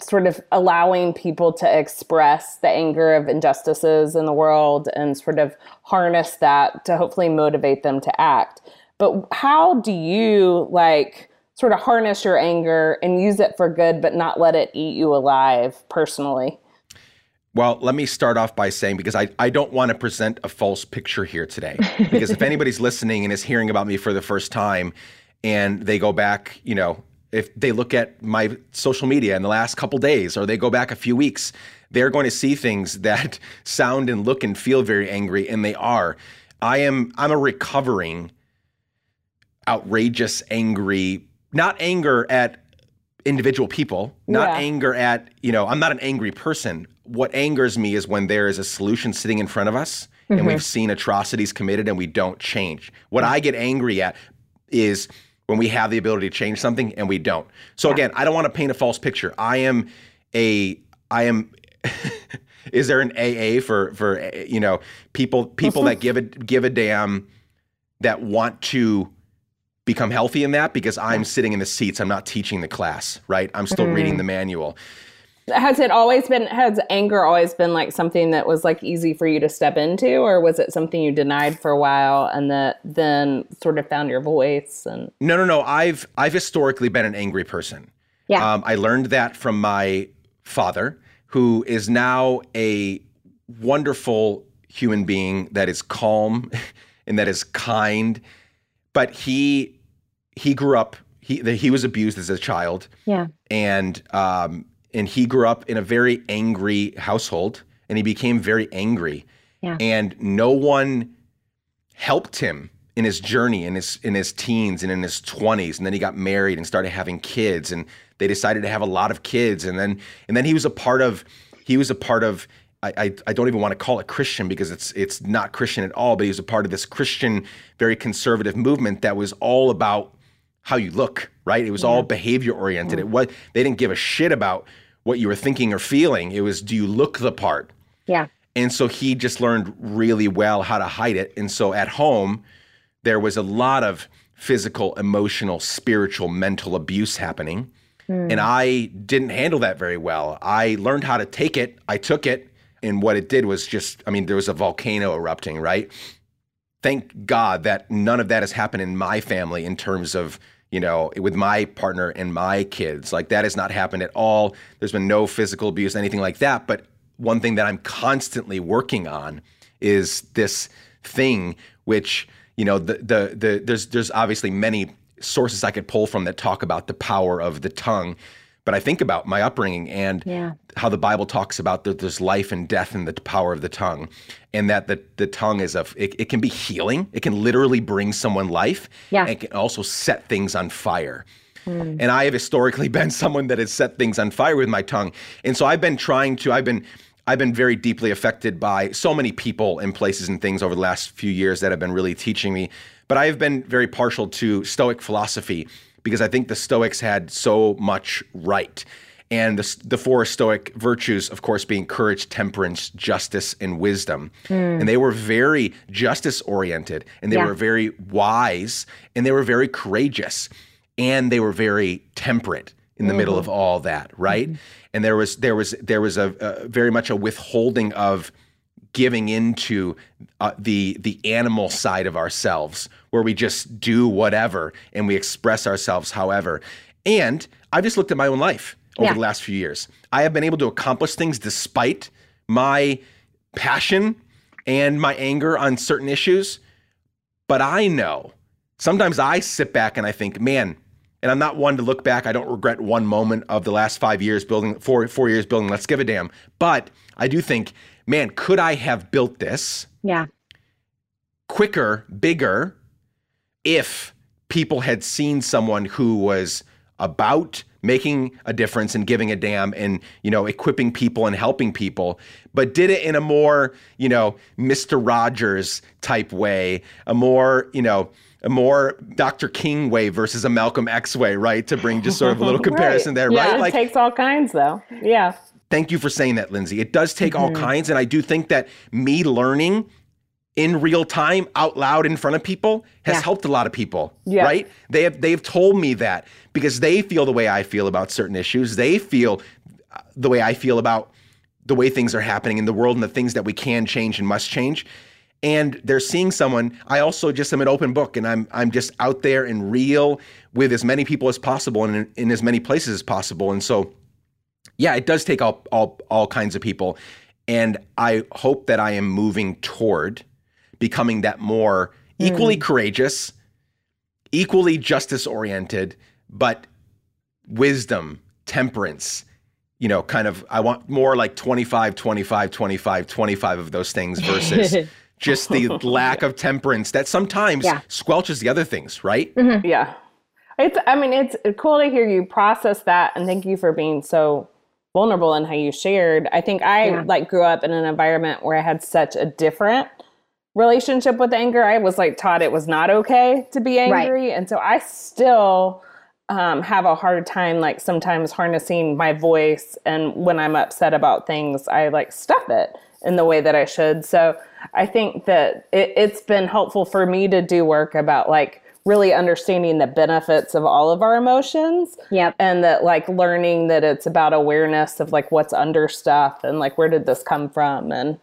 sort of allowing people to express the anger of injustices in the world and sort of harness that to hopefully motivate them to act. But how do you like sort of harness your anger and use it for good, but not let it eat you alive personally? Well, let me start off by saying, because I, I don't want to present a false picture here today, because if anybody's listening and is hearing about me for the first time and they go back, you know, if they look at my social media in the last couple days, or they go back a few weeks, they're going to see things that sound and look and feel very angry, and they are. I am, I'm a recovering, outrageous, angry, not anger at individual people, not yeah. anger at, you know, I'm not an angry person. What angers me is when there is a solution sitting in front of us, mm-hmm. and we've seen atrocities committed and we don't change. What mm-hmm. I get angry at is when we have the ability to change something and we don't. So again, I don't want to paint a false picture. I am a, I am, is there an A A for, for, you know, people, people that give a, give a damn, that want to become healthy in that, because I'm sitting in the seats. I'm not teaching the class, right? I'm still mm-hmm. reading the manual. Has it always been, has anger always been like something that was like easy for you to step into, or was it something you denied for a while and that then sort of found your voice? And No, no, no. I've, I've historically been an angry person. Yeah. Um, I learned that from my father, who is now a wonderful human being that is calm and that is kind, but he, he grew up, he, he was abused as a child. Yeah. And, um, And he grew up in a very angry household, and he became very angry. Yeah. And no one helped him in his journey, in his in his teens and in his twenties. And then he got married and started having kids, and they decided to have a lot of kids. And then and then he was a part of he was a part of I I, I don't even want to call it Christian, because it's it's not Christian at all. But he was a part of this Christian, very conservative movement that was all about how you look, right? It was yeah. all behavior oriented. Yeah. It was they didn't give a shit about what you were thinking or feeling. It was, do you look the part? Yeah. And so he just learned really well how to hide it. And so at home, there was a lot of physical, emotional, spiritual, mental abuse happening. Mm. And I didn't handle that very well. I learned how to take it. I took it. And what it did was just, I mean, there was a volcano erupting, right? Thank God that none of that has happened in my family in terms of, you know, with my partner and my kids. Like, that has not happened at all. There's been no physical abuse, anything like that. But one thing that I'm constantly working on is this thing, which, you know, the the, the there's there's obviously many sources I could pull from that talk about the power of the tongue. But I think about my upbringing and yeah. how the Bible talks about that there's life and death in the power of the tongue, and that the, the tongue is a, it, it can be healing. It can literally bring someone life, yeah. and it can also set things on fire. Mm. And I have historically been someone that has set things on fire with my tongue. And so I've been trying to, I've been, I've been very deeply affected by so many people and places and things over the last few years that have been really teaching me. But I have been very partial to Stoic philosophy, because I think the Stoics had so much right. And the, the four Stoic virtues, of course, being courage, temperance, justice, and wisdom. Mm. And they were very justice-oriented, and they yeah. were very wise, and they were very courageous, and they were very temperate in the mm. middle of all that, right? Mm. And there was there was there was a, a very much a withholding of giving into uh, the the animal side of ourselves, where we just do whatever and we express ourselves however. And I've just looked at my own life over yeah. the last few years. I have been able to accomplish things despite my passion and my anger on certain issues. But I know, sometimes I sit back and I think, man, And I'm not one to look back. I don't regret one moment of the last five years building, four, four years building, Let's Give a Damn. But I do think, man, could I have built this yeah. quicker, bigger, if people had seen someone who was about making a difference and giving a damn and, you know, equipping people and helping people, but did it in a more, you know, Mister Rogers type way, a more, you know, a more Doctor King way versus a Malcolm X way, right? To bring just sort of a little comparison right. there, yeah, right? It like, takes all kinds though, yeah. Thank you for saying that, Lindsay. It does take mm-hmm. all kinds. And I do think that me learning in real time, out loud in front of people has yeah. helped a lot of people, yeah. right? They have, they've told me that because they feel the way I feel about certain issues. They feel the way I feel about the way things are happening in the world and the things that we can change and must change. And they're seeing someone. I also just am an open book, and I'm I'm just out there and real with as many people as possible and in, in as many places as possible. And so, yeah, it does take all all all kinds of people. And I hope that I am moving toward becoming that more equally mm. courageous, equally justice-oriented, but wisdom, temperance, you know, kind of, I want more like twenty-five, twenty-five, twenty-five, twenty-five of those things versus just the lack of temperance that sometimes yeah. squelches the other things, right? Mm-hmm. Yeah. It's, I mean, it's cool to hear you process that, and thank you for being so vulnerable in how you shared. I think I yeah. like grew up in an environment where I had such a different relationship with anger. I was like taught it was not okay to be angry. Right. And so I still um, have a hard time, like sometimes harnessing my voice. And when I'm upset about things, I like stuff it in the way that I should. So I think that it, it's been helpful for me to do work about like really understanding the benefits of all of our emotions. Yep. And that like learning that it's about awareness of like what's under stuff and like, where did this come from? And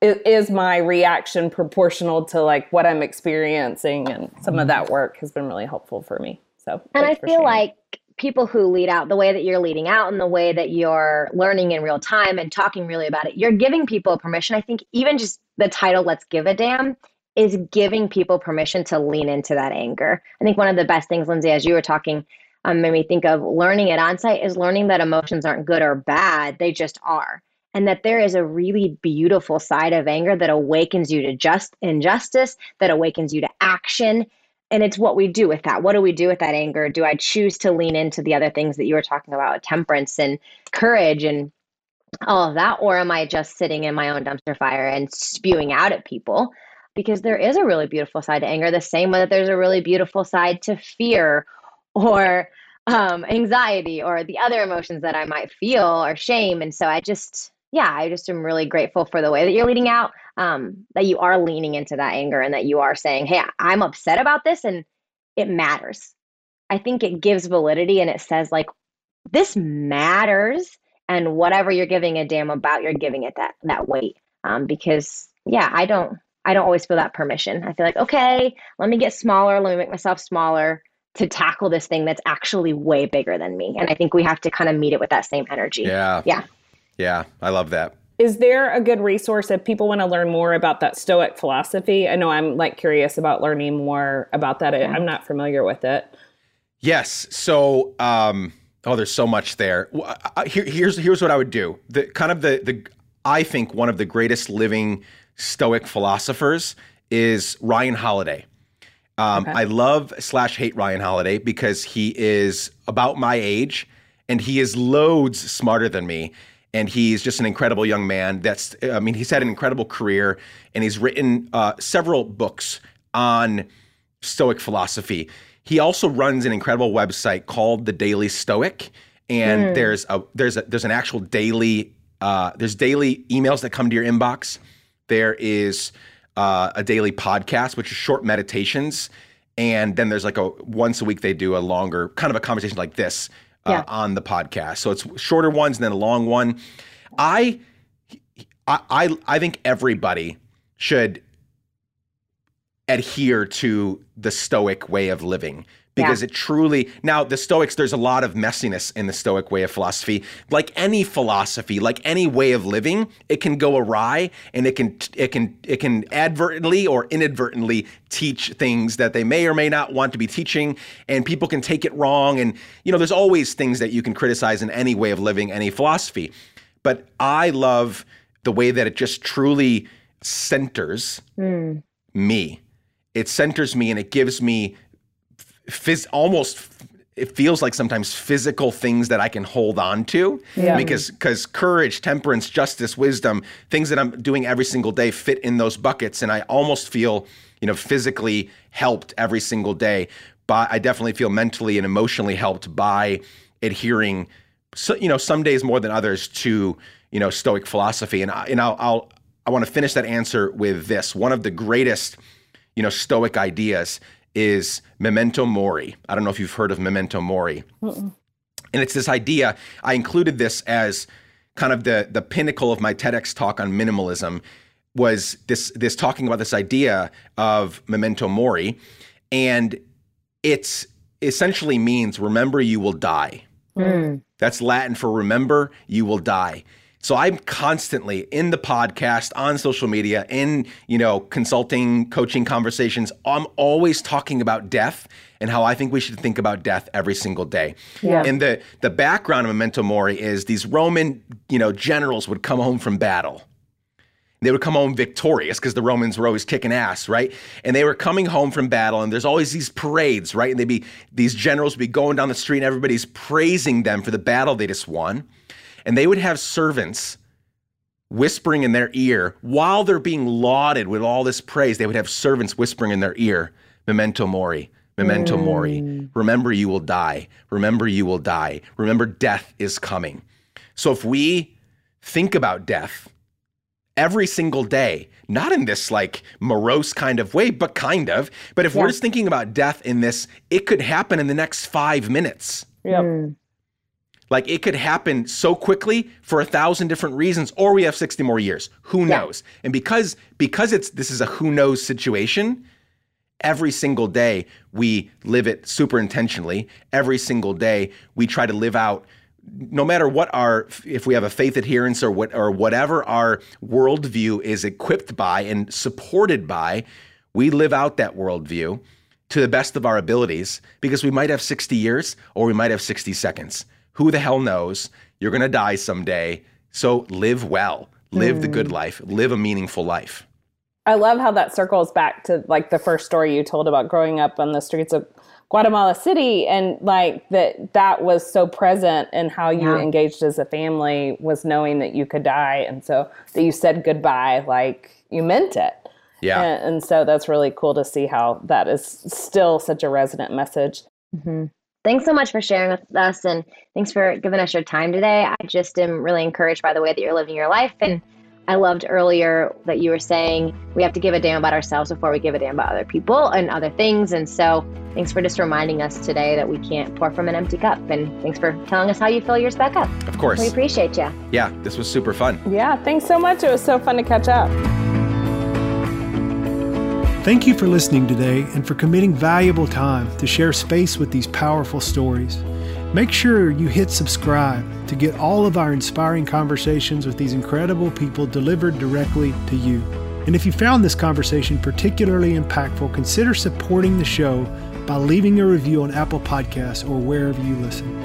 is my reaction proportional to like what I'm experiencing? And some of that work has been really helpful for me. So, and I feel like people who lead out the way that you're leading out and the way that you're learning in real time and talking really about it, you're giving people permission. I think even just the title, Let's Give a Damn, is giving people permission to lean into that anger. I think one of the best things, Lindsay, as you were talking, um, made me think of learning at Onsite is learning that emotions aren't good or bad. They just are. And that there is a really beautiful side of anger that awakens you to just injustice, that awakens you to action. And it's what we do with that. What do we do with that anger? Do I choose to lean into the other things that you were talking about, temperance and courage and all of that? Or am I just sitting in my own dumpster fire and spewing out at people? Because there is a really beautiful side to anger, the same way that there's a really beautiful side to fear or um, anxiety or the other emotions that I might feel or shame. And so I just... yeah, I just am really grateful for the way that you're leading out, um, that you are leaning into that anger and that you are saying, hey, I'm upset about this and it matters. I think it gives validity and it says like, this matters, and whatever you're giving a damn about, you're giving it that that weight. Um, because yeah, I don't I don't always feel that permission. I feel like, okay, let me get smaller, let me make myself smaller to tackle this thing that's actually way bigger than me. And I think we have to kind of meet it with that same energy. Yeah. Yeah. Yeah, I love that. Is there a good resource if people want to learn more about that Stoic philosophy? I know I'm like curious about learning more about that. Yeah. I'm not familiar with it. Yes. So, um, oh, there's so much there. Here, here's here's what I would do. The kind of the the I think one of the greatest living Stoic philosophers is Ryan Holiday. Um, okay. I love slash hate Ryan Holiday because he is about my age and he is loads smarter than me. And he's just an incredible young man. That's, I mean, he's had an incredible career, and he's written uh, several books on Stoic philosophy. He also runs an incredible website called The Daily Stoic, and mm. there's a there's a, there's an actual daily uh, there's daily emails that come to your inbox. There is uh, a daily podcast, which is short meditations, and then there's like a once a week they do a longer kind of a conversation like this. Yeah. Uh, on the podcast. So it's shorter ones and then a long one. I, I, I think everybody should adhere to the Stoic way of living because yeah. it truly, now the Stoics, there's a lot of messiness in the Stoic way of philosophy. Like any philosophy, like any way of living, it can go awry, and it can, it can, it can advertently or inadvertently teach things that they may or may not want to be teaching, and people can take it wrong. And, you know, there's always things that you can criticize in any way of living, any philosophy. But I love the way that it just truly centers mm. me. It centers me, and it gives me phys- almost, it feels like sometimes physical things that I can hold on to, yeah. because because courage, temperance, justice, wisdom, things that I'm doing every single day fit in those buckets. And I almost feel, you know, physically helped every single day. But I definitely feel mentally and emotionally helped by adhering, so, you know, some days more than others, to, you know, Stoic philosophy. And I, and I'll, I'll I want to finish that answer with this. One of the greatest, you know, Stoic ideas is Memento Mori. I don't know if you've heard of Memento Mori. Mm-mm. And it's this idea, I included this as kind of the the pinnacle of my TEDx talk on minimalism, was this this talking about this idea of Memento Mori. And it essentially means remember you will die. Mm. That's Latin for remember you will die. So I'm constantly in the podcast, on social media, in, you know, consulting, coaching conversations. I'm always talking about death and how I think we should think about death every single day. Yeah. And the the background of Memento Mori is these Roman, you know, generals would come home from battle. They would come home victorious because the Romans were always kicking ass, right? And they were coming home from battle, and there's always these parades, right? And they'd be, these generals would be going down the street, and everybody's praising them for the battle they just won. And they would have servants whispering in their ear while they're being lauded with all this praise. They would have servants whispering in their ear, Memento Mori, Memento mm. Mori, remember you will die, remember you will die, remember death is coming. So if we think about death every single day, not in this like morose kind of way, but kind of, but if yep. we're just thinking about death in this, it could happen in the next five minutes. Yep. Mm. Like it could happen so quickly for a thousand different reasons, or we have sixty more years. Who knows? Yeah. And because because it's this is a who knows situation, every single day we live it super intentionally. Every single day we try to live out, no matter what our, if we have a faith adherence or what or whatever our worldview is equipped by and supported by, we live out that worldview to the best of our abilities, because we might have sixty years or we might have sixty seconds. Who the hell knows? You're going to die someday. So live well, live mm. the good life, live a meaningful life. I love how that circles back to like the first story you told about growing up on the streets of Guatemala City, and like that that was so present in how you yeah. engaged as a family, was knowing that you could die. And so that you said goodbye, like you meant it. Yeah. And, and so that's really cool to see how that is still such a resonant message. Mm-hmm. Thanks so much for sharing with us, and thanks for giving us your time today. I just am really encouraged by the way that you're living your life, and I loved earlier that you were saying we have to give a damn about ourselves before we give a damn about other people and other things, and so thanks for just reminding us today that we can't pour from an empty cup, and thanks for telling us how you fill yours back up. Of course. We appreciate you. Yeah, this was super fun. Yeah, thanks so much. It was so fun to catch up. Thank you for listening today and for committing valuable time to share space with these powerful stories. Make sure you hit subscribe to get all of our inspiring conversations with these incredible people delivered directly to you. And if you found this conversation particularly impactful, consider supporting the show by leaving a review on Apple Podcasts or wherever you listen.